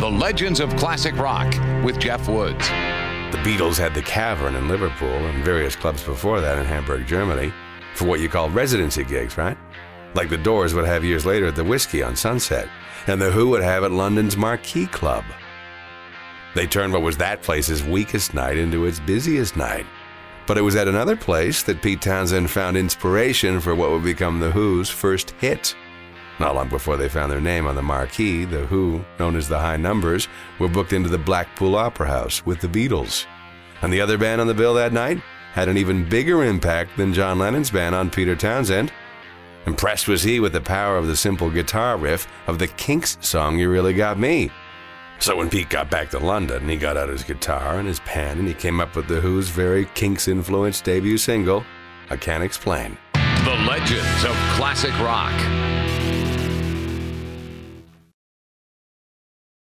The Legends of Classic Rock with Jeff Woods. The Beatles had the Cavern in Liverpool and various clubs before that in Hamburg, Germany, for what you call residency gigs, right? Like the Doors would have years later at the Whisky on Sunset, and the Who would have at London's Marquee Club. They turned what was that place's weakest night into its busiest night. But it was at another place that Pete Townshend found inspiration for what would become the Who's first hit. Not long before they found their name on the marquee, the Who, known as the High Numbers, were booked into the Blackpool Opera House with the Beatles. And the other band on the bill that night had an even bigger impact than John Lennon's band on Peter Townshend. Impressed was he with the power of the simple guitar riff of the Kinks' song You Really Got Me. So when Pete got back to London, he got out his guitar and his pen, and he came up with the Who's very Kinks-influenced debut single, I Can't Explain. The Legends of Classic Rock.